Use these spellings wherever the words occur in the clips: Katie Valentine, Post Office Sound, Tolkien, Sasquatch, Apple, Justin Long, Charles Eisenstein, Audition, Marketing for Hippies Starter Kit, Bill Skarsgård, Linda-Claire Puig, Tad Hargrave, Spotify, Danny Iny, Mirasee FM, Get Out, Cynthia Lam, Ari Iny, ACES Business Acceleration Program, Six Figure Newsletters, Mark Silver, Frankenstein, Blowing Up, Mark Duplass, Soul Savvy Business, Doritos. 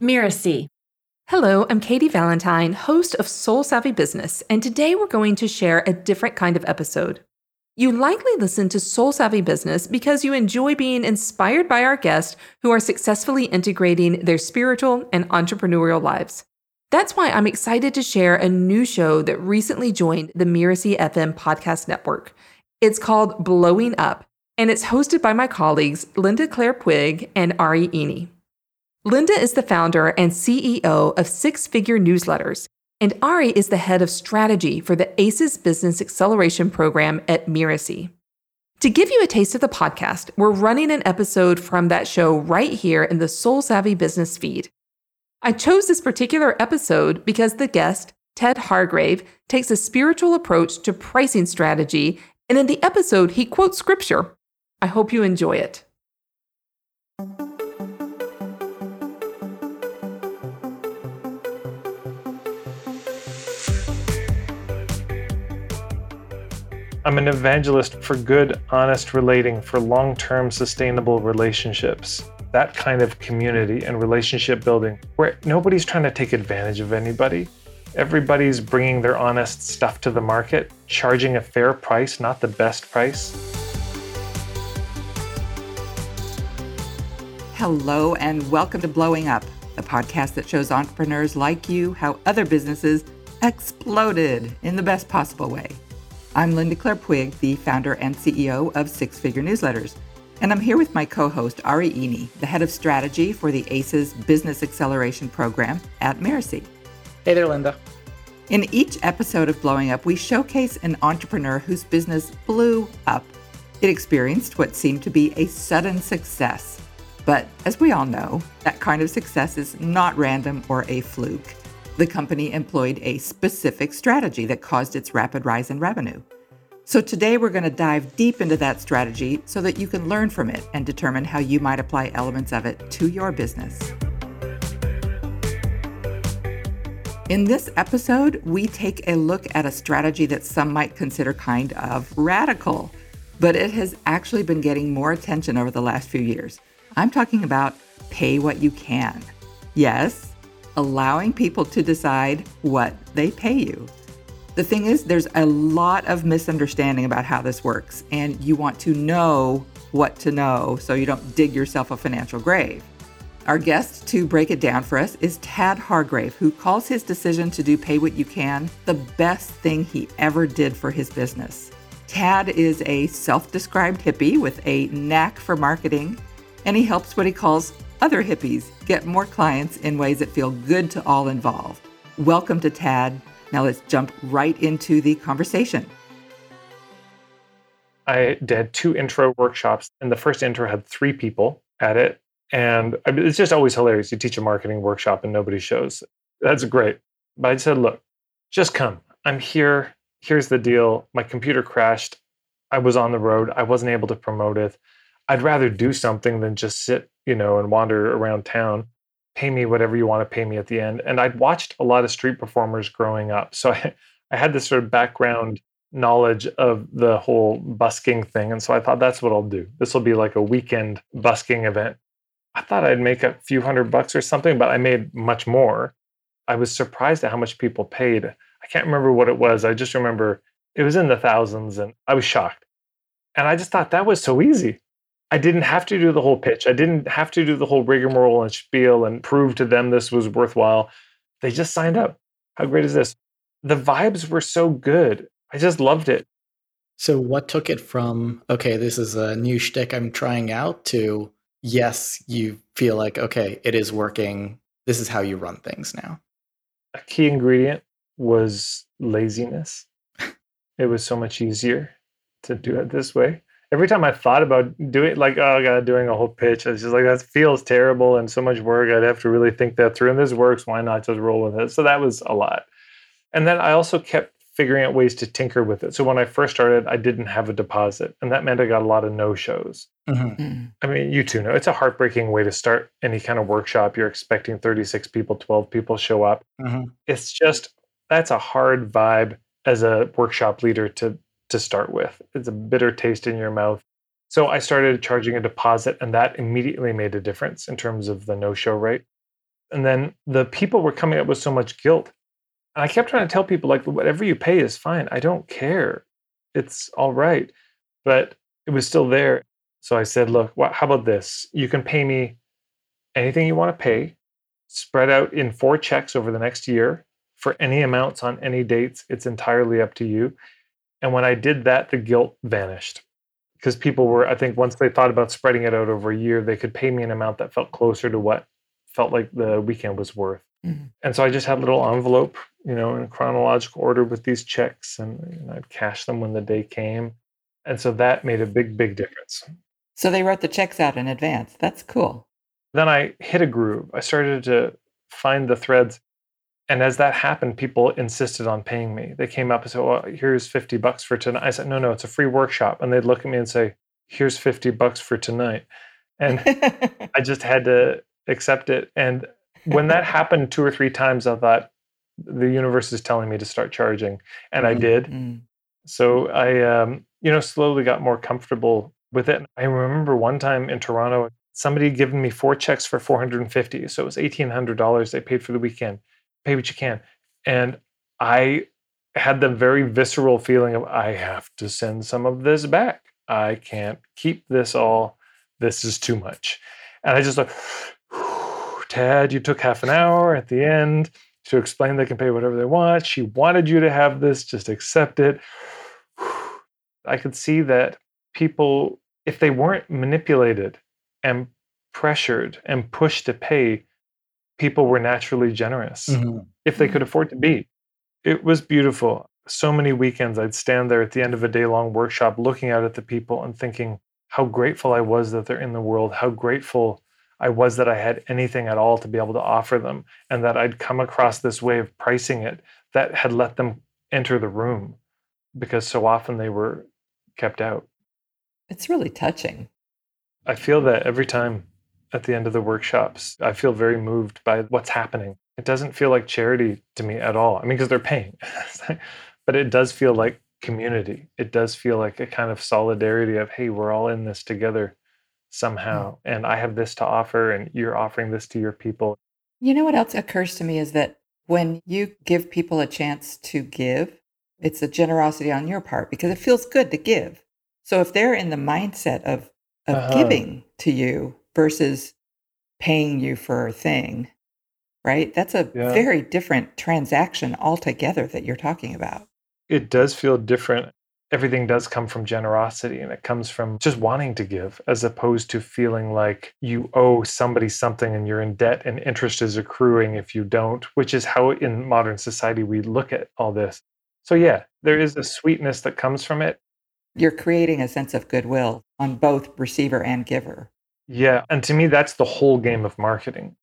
Mirasee. Hello, I'm Katie Valentine, host of Soul Savvy Business, and today we're going to share a different kind of episode. You likely listen to Soul Savvy Business because you enjoy being inspired by our guests who are successfully integrating their spiritual and entrepreneurial lives. That's why I'm excited to share a new show that recently joined the Mirasee FM podcast network. It's called Blowing Up, and it's hosted by my colleagues Linda-Claire Puig and Ari Iny. Linda is the founder and CEO of Six Figure Newsletters, and Ari is the head of strategy for the ACES Business Acceleration Program at Mirasee. To give you a taste of the podcast, we're running an episode from that show right here in the Soul Savvy Business feed. I chose this particular episode because the guest, Tad Hargrave, takes a spiritual approach to pricing strategy, and in the episode, he quotes scripture. I hope you enjoy it. I'm an evangelist for good, honest relating, for long-term sustainable relationships. That kind of community and relationship building where nobody's trying to take advantage of anybody. Everybody's bringing their honest stuff to the market, charging a fair price, not the best price. Hello, and welcome to Blowing Up, the podcast that shows entrepreneurs like you how other businesses exploded in the best possible way. I'm Linda-Claire Puig, the founder and CEO of Six Figure Newsletters. And I'm here with my co-host, Ari Iny, the head of strategy for the ACES Business Acceleration Program at Mirasee. Hey there, Linda. In each episode of Blowing Up, we showcase an entrepreneur whose business blew up. It experienced what seemed to be a sudden success. But as we all know, that kind of success is not random or a fluke. The company employed a specific strategy that caused its rapid rise in revenue. So today we're going to dive deep into that strategy so that you can learn from it and determine how you might apply elements of it to your business. In this episode, we take a look at a strategy that some might consider kind of radical, but it has actually been getting more attention over the last few years. I'm talking about pay what you can. Yes, allowing people to decide what they pay you. The thing is, there's a lot of misunderstanding about how this works, and you want to know what to know so you don't dig yourself a financial grave. Our guest to break it down for us is Tad Hargrave, who calls his decision to do Pay What You Can the best thing he ever did for his business. Tad is a self-described hippie with a knack for marketing, and he helps what he calls other hippies get more clients in ways that feel good to all involved. Welcome to Tad. Now let's jump right into the conversation. I did 2 intro workshops, and the first intro had 3 people at it. And it's just always hilarious. You teach a marketing workshop and nobody shows. That's great. But I said, look, just come. I'm here. Here's the deal. My computer crashed. I was on the road. I wasn't able to promote it. I'd rather do something than just sit, and wander around town. Pay me whatever you want to pay me at the end. And I'd watched a lot of street performers growing up. So I had this sort of background knowledge of the whole busking thing. And so I thought, that's what I'll do. This will be like a weekend busking event. I thought I'd make a few $100s or something, but I made much more. I was surprised at how much people paid. I can't remember what it was. I just remember it was in the thousands, and I was shocked. And I just thought that was so easy. I didn't have to do the whole pitch. I didn't have to do the whole rigmarole and spiel and prove to them this was worthwhile. They just signed up. How great is this? The vibes were so good. I just loved it. So what took it from, okay, this is a new shtick I'm trying out, to, yes, you feel like, okay, it is working. This is how you run things now. A key ingredient was laziness. It was so much easier to do it this way. Every time I thought about doing it, like, oh, God, doing a whole pitch, I was just like, that feels terrible and so much work. I'd have to really think that through. And this works. Why not just roll with it? So that was a lot. And then I also kept figuring out ways to tinker with it. So when I first started, I didn't have a deposit. And that meant I got a lot of no-shows. Mm-hmm. I mean, you two know, it's a heartbreaking way to start any kind of workshop. You're expecting 36 people, 12 people show up. Mm-hmm. It's just, that's a hard vibe as a workshop leader to start with. It's a bitter taste in your mouth. So I started charging a deposit, and that immediately made a difference in terms of the no-show rate. And then the people were coming up with so much guilt. And I kept trying to tell people, like, whatever you pay is fine. I don't care. It's all right. But it was still there. So I said, look, how about this? You can pay me anything you want to pay, spread out in 4 checks over the next year for any amounts on any dates. It's entirely up to you. And when I did that, the guilt vanished. Because people were, I think once they thought about spreading it out over a year, they could pay me an amount that felt closer to what felt like the weekend was worth. Mm-hmm. And so I just had a little envelope, you know, in chronological order with these checks, and I'd cash them when the day came. And so that made a big, big difference. So they wrote the checks out in advance. That's cool. Then I hit a groove. I started to find the threads. And as that happened, people insisted on paying me. They came up and said, well, here's $50 for tonight. I said, no, it's a free workshop. And they'd look at me and say, here's $50 for tonight. And I just had to accept it. And when that happened 2 or 3 times, I thought, the universe is telling me to start charging. And I did. Mm-hmm. So I, slowly got more comfortable with it. I remember one time in Toronto, somebody had given me 4 checks for $450. So it was $1,800 they paid for the weekend. Pay what you can. And I had the very visceral feeling of, I have to send some of this back. I can't keep this all. This is too much. And I just like, Tad, you took half an hour at the end to explain they can pay whatever they want. She wanted you to have this, just accept it. I could see that people, if they weren't manipulated and pressured and pushed to pay, people were naturally generous if they could afford to be. It was beautiful. So many weekends I'd stand there at the end of a day-long workshop looking out at the people and thinking how grateful I was that they're in the world, how grateful I was that I had anything at all to be able to offer them, and that I'd come across this way of pricing it that had let them enter the room, because so often they were kept out. It's really touching. I feel that every time. At the end of the workshops, I feel very moved by what's happening. It doesn't feel like charity to me at all. I mean, because they're paying. But it does feel like community. It does feel like a kind of solidarity of, hey, we're all in this together somehow. Mm-hmm. And I have this to offer, and you're offering this to your people. You know what else occurs to me is that when you give people a chance to give, it's a generosity on your part, because it feels good to give. So if they're in the mindset of giving to you, versus paying you for a thing, right? That's a very different transaction altogether that you're talking about. It does feel different. Everything does come from generosity, and it comes from just wanting to give, as opposed to feeling like you owe somebody something and you're in debt and interest is accruing if you don't, which is how in modern society we look at all this. So yeah, there is a sweetness that comes from it. You're creating a sense of goodwill on both receiver and giver. Yeah. And to me, that's the whole game of marketing.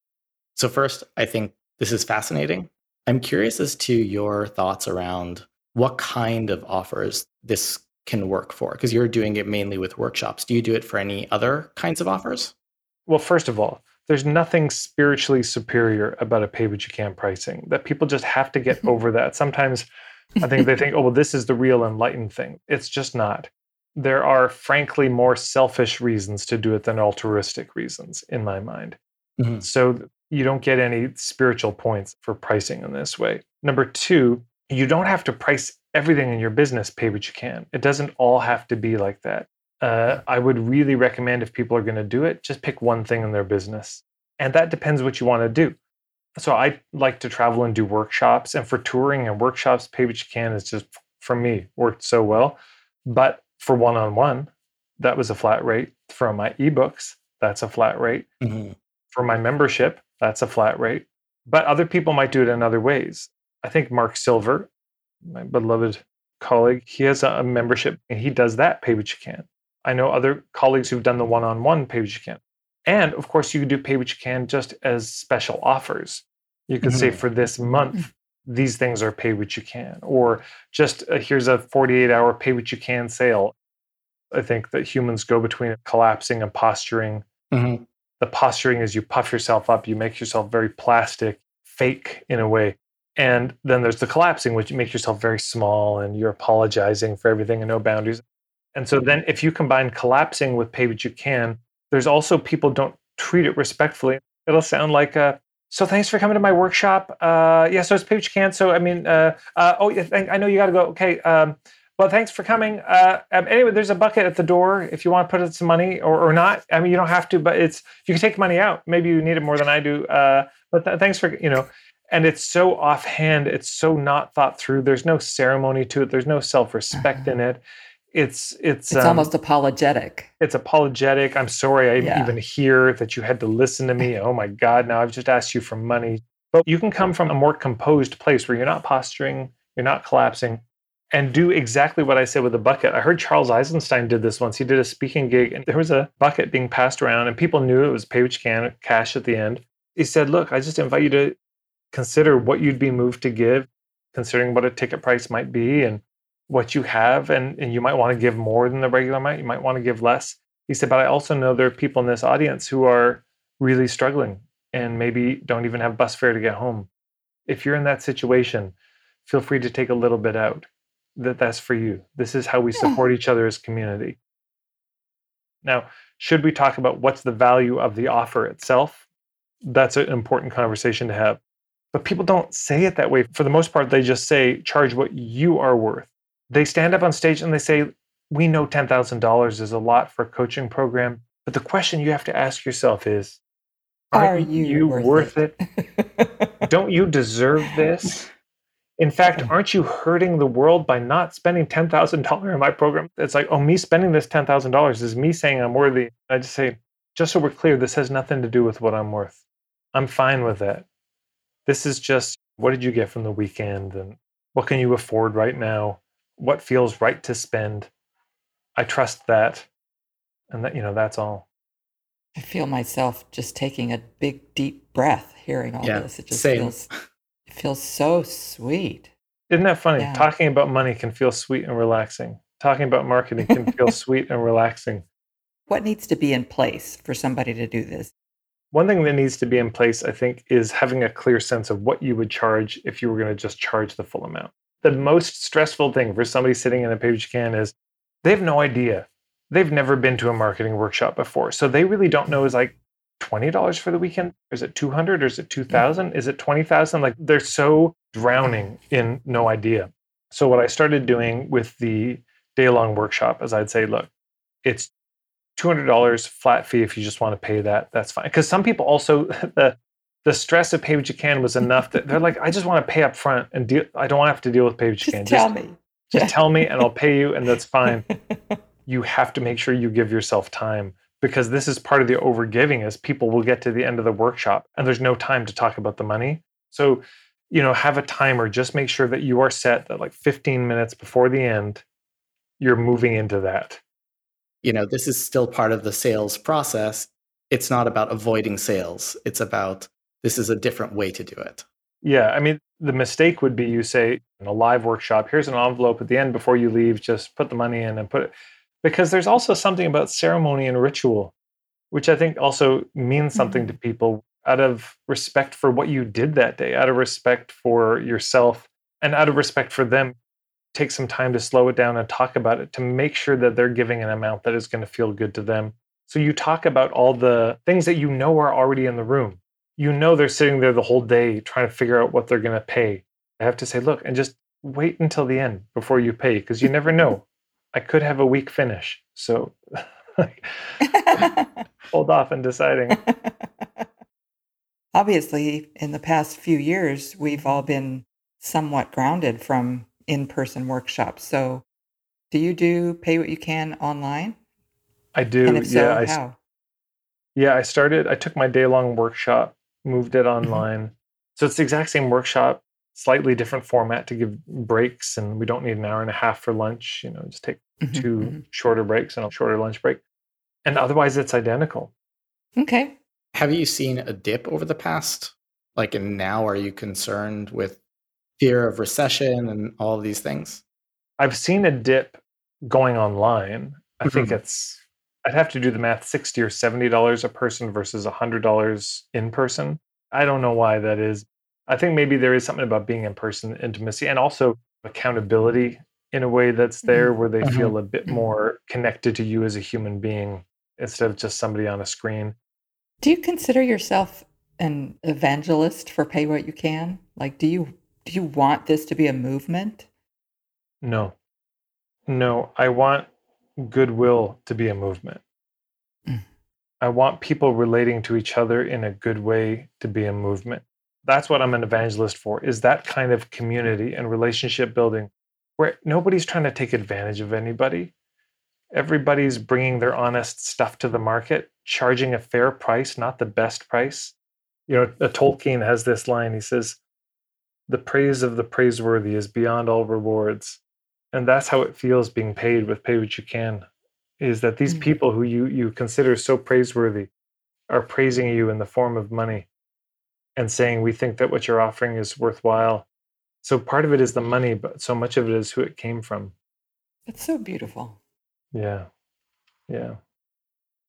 So first, I think this is fascinating. I'm curious as to your thoughts around what kind of offers this can work for, because you're doing it mainly with workshops. Do you do it for any other kinds of offers? Well, first of all, there's nothing spiritually superior about a pay-what-you-can pricing, that people just have to get over that. Sometimes I think they think, oh, well, this is the real enlightened thing. It's just not. There are, frankly, more selfish reasons to do it than altruistic reasons, in my mind. Mm-hmm. So you don't get any spiritual points for pricing in this way. Number two, you don't have to price everything in your business, pay what you can. It doesn't all have to be like that. I would really recommend, if people are going to do it, just pick one thing in their business. And that depends what you want to do. So I like to travel and do workshops. And for touring and workshops, pay what you can is just, for me, worked so well. But for one-on-one, that was a flat rate. For my ebooks, that's a flat rate. Mm-hmm. For my membership, that's a flat rate. But other people might do it in other ways. I think Mark Silver, my beloved colleague, he has a membership and he does that pay what you can. I know other colleagues who've done the one-on-one pay what you can. And of course, you can do pay what you can just as special offers. You could say for this month, these things are pay what you can, or just here's a 48-hour pay what you can sale. I think that humans go between collapsing and posturing. Mm-hmm. The posturing is you puff yourself up, you make yourself very plastic, fake in a way. And then there's the collapsing, which makes yourself very small and you're apologizing for everything and no boundaries. And so then if you combine collapsing with pay what you can, there's also people don't treat it respectfully. It'll sound like a So thanks for coming to my workshop. Yeah, so it's Pooch Can. So, I mean, I know you got to go. Okay. Well, thanks for coming. Anyway, there's a bucket at the door if you want to put in some money or not. I mean, you don't have to, but it's, you can take money out. Maybe you need it more than I do. But thanks for, you know, and it's so offhand. It's so not thought through. There's no ceremony to it. There's no self-respect in it. It's almost apologetic. It's apologetic. I'm sorry I'm even here, that you had to listen to me. Oh my God, now I've just asked you for money. But you can come from a more composed place where you're not posturing, you're not collapsing, and do exactly what I said with the bucket. I heard Charles Eisenstein did this once. He did a speaking gig and there was a bucket being passed around and people knew it was Page Can cash at the end. He said, look, I just invite you to consider what you'd be moved to give, considering what a ticket price might be and what you have, and you might want to give more than the regular amount. You might want to give less. He said, but I also know there are people in this audience who are really struggling and maybe don't even have bus fare to get home. If you're in that situation, feel free to take a little bit out. That's for you. This is how we support each other as community. Now, should we talk about what's the value of the offer itself? That's an important conversation to have. But people don't say it that way. For the most part, they just say, charge what you are worth. They stand up on stage and they say, we know $10,000 is a lot for a coaching program. But the question you have to ask yourself is, are you worth it? Don't you deserve this? In fact, aren't you hurting the world by not spending $10,000 in my program? It's like, oh, me spending this $10,000 is me saying I'm worthy. I just say, just so we're clear, this has nothing to do with what I'm worth. I'm fine with that. This is just, what did you get from the weekend? And what can you afford right now? What feels right to spend? I trust that. And that, you know, that's all. I feel myself just taking a big, deep breath hearing all this. It just feels so sweet. Isn't that funny? Yeah. Talking about money can feel sweet and relaxing. Talking about marketing can feel sweet and relaxing. What needs to be in place for somebody to do this? One thing that needs to be in place, I think, is having a clear sense of what you would charge if you were going to just charge the full amount. The most stressful thing for somebody sitting in a Page Can is they have no idea. They've never been to a marketing workshop before. So they really don't know, is like $20 for the weekend? Is it $200? Or is it $2,000? Is it $20,000? Like, they're so drowning in no idea. So what I started doing with the day-long workshop is I'd say, look, it's $200 flat fee. If you just want to pay that, that's fine. Because some people also, the stress of pay what you can was enough that they're like, I just want to pay up front and I don't want to have to deal with pay what you can. Just tell me and I'll pay you, and that's fine. You have to make sure you give yourself time, because this is part of the overgiving is people will get to the end of the workshop and there's no time to talk about the money. So, you know, have a timer. Just make sure that you are set that like 15 minutes before the end, you're moving into that. You know, this is still part of the sales process. It's not about avoiding sales. It's about, this is a different way to do it. Yeah. I mean, the mistake would be you say in a live workshop, here's an envelope at the end before you leave, just put the money in and put it. Because there's also something about ceremony and ritual, which I think also means something to people out of respect for what you did that day, out of respect for yourself and out of respect for them. Take some time to slow it down and talk about it to make sure that they're giving an amount that is going to feel good to them. So you talk about all the things that you know are already in the room. You know they're sitting there the whole day trying to figure out what they're going to pay. I have to say, look, and just wait until the end before you pay, because you never know. I could have a weak finish. So hold off on deciding. Obviously, in the past few years, we've all been somewhat grounded from in-person workshops. So do you do pay what you can online? I do. And if so, how? Yeah, I took my day-long workshop, moved it online. So it's the exact same workshop, slightly different format to give breaks. And we don't need an hour and a half for lunch. You know, just take two shorter breaks and a shorter lunch break. And otherwise, it's identical. Okay. Have you seen a dip over the past? Like, and now are you concerned with fear of recession and all of these things? I've seen a dip going online. I think it's, I'd have to do the math, $60 or $70 a person versus $100 in person. I don't know why that is. I think maybe there is something about being in person, intimacy, and also accountability in a way that's there where they feel a bit more connected to you as a human being instead of just somebody on a screen. Do you consider yourself an evangelist for Pay What You Can? Like, do you want this to be a movement? No, I want goodwill to be a movement. I want people relating to each other in a good way to be a movement. That's what I'm an evangelist for, is that kind of community and relationship building where nobody's trying to take advantage of anybody. Everybody's bringing their honest stuff to the market, charging a fair price, not the best price. You know, Tolkien has this line, he says, "The praise of the praiseworthy is beyond all rewards." And that's how it feels being paid with Pay What You Can, is that these people who you consider so praiseworthy are praising you in the form of money and saying, we think that what you're offering is worthwhile. So part of it is the money, but so much of it is who it came from. It's so beautiful. Yeah. Yeah.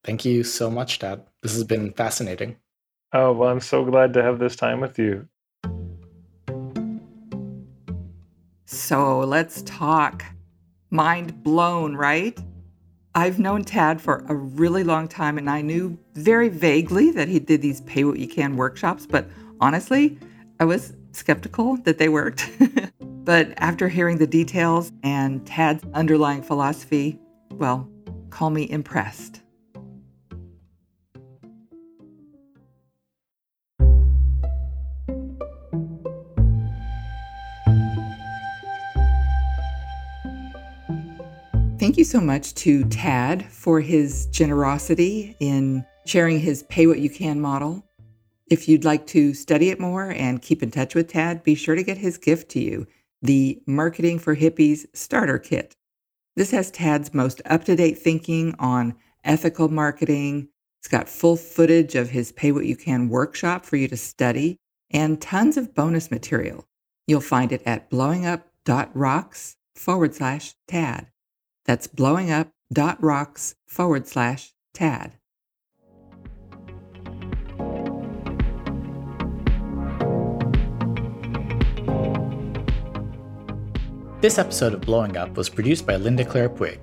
Thank you so much, Tad. This has been fascinating. Oh, well, I'm so glad to have this time with you. So let's talk. Mind blown, right? I've known Tad for a really long time, and I knew very vaguely that he did these Pay What You Can workshops, but honestly, I was skeptical that they worked. But after hearing the details and Tad's underlying philosophy, well, call me impressed. Thank you so much to Tad for his generosity in sharing his Pay What You Can model. If you'd like to study it more and keep in touch with Tad, be sure to get his gift to you, the Marketing for Hippies Starter Kit. This has Tad's most up-to-date thinking on ethical marketing. It's got full footage of his Pay What You Can workshop for you to study and tons of bonus material. You'll find it at blowingup.rocks/Tad. That's blowingup.rocks/Tad. This episode of Blowing Up was produced by Linda-Claire Puig.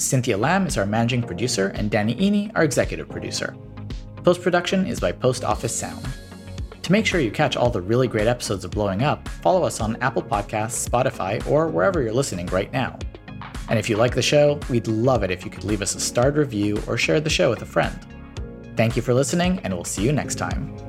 Cynthia Lam is our managing producer and Danny Iny, our executive producer. Post-production is by Post Office Sound. To make sure you catch all the really great episodes of Blowing Up, follow us on Apple Podcasts, Spotify, or wherever you're listening right now. And if you like the show, we'd love it if you could leave us a starred review or share the show with a friend. Thank you for listening, and we'll see you next time.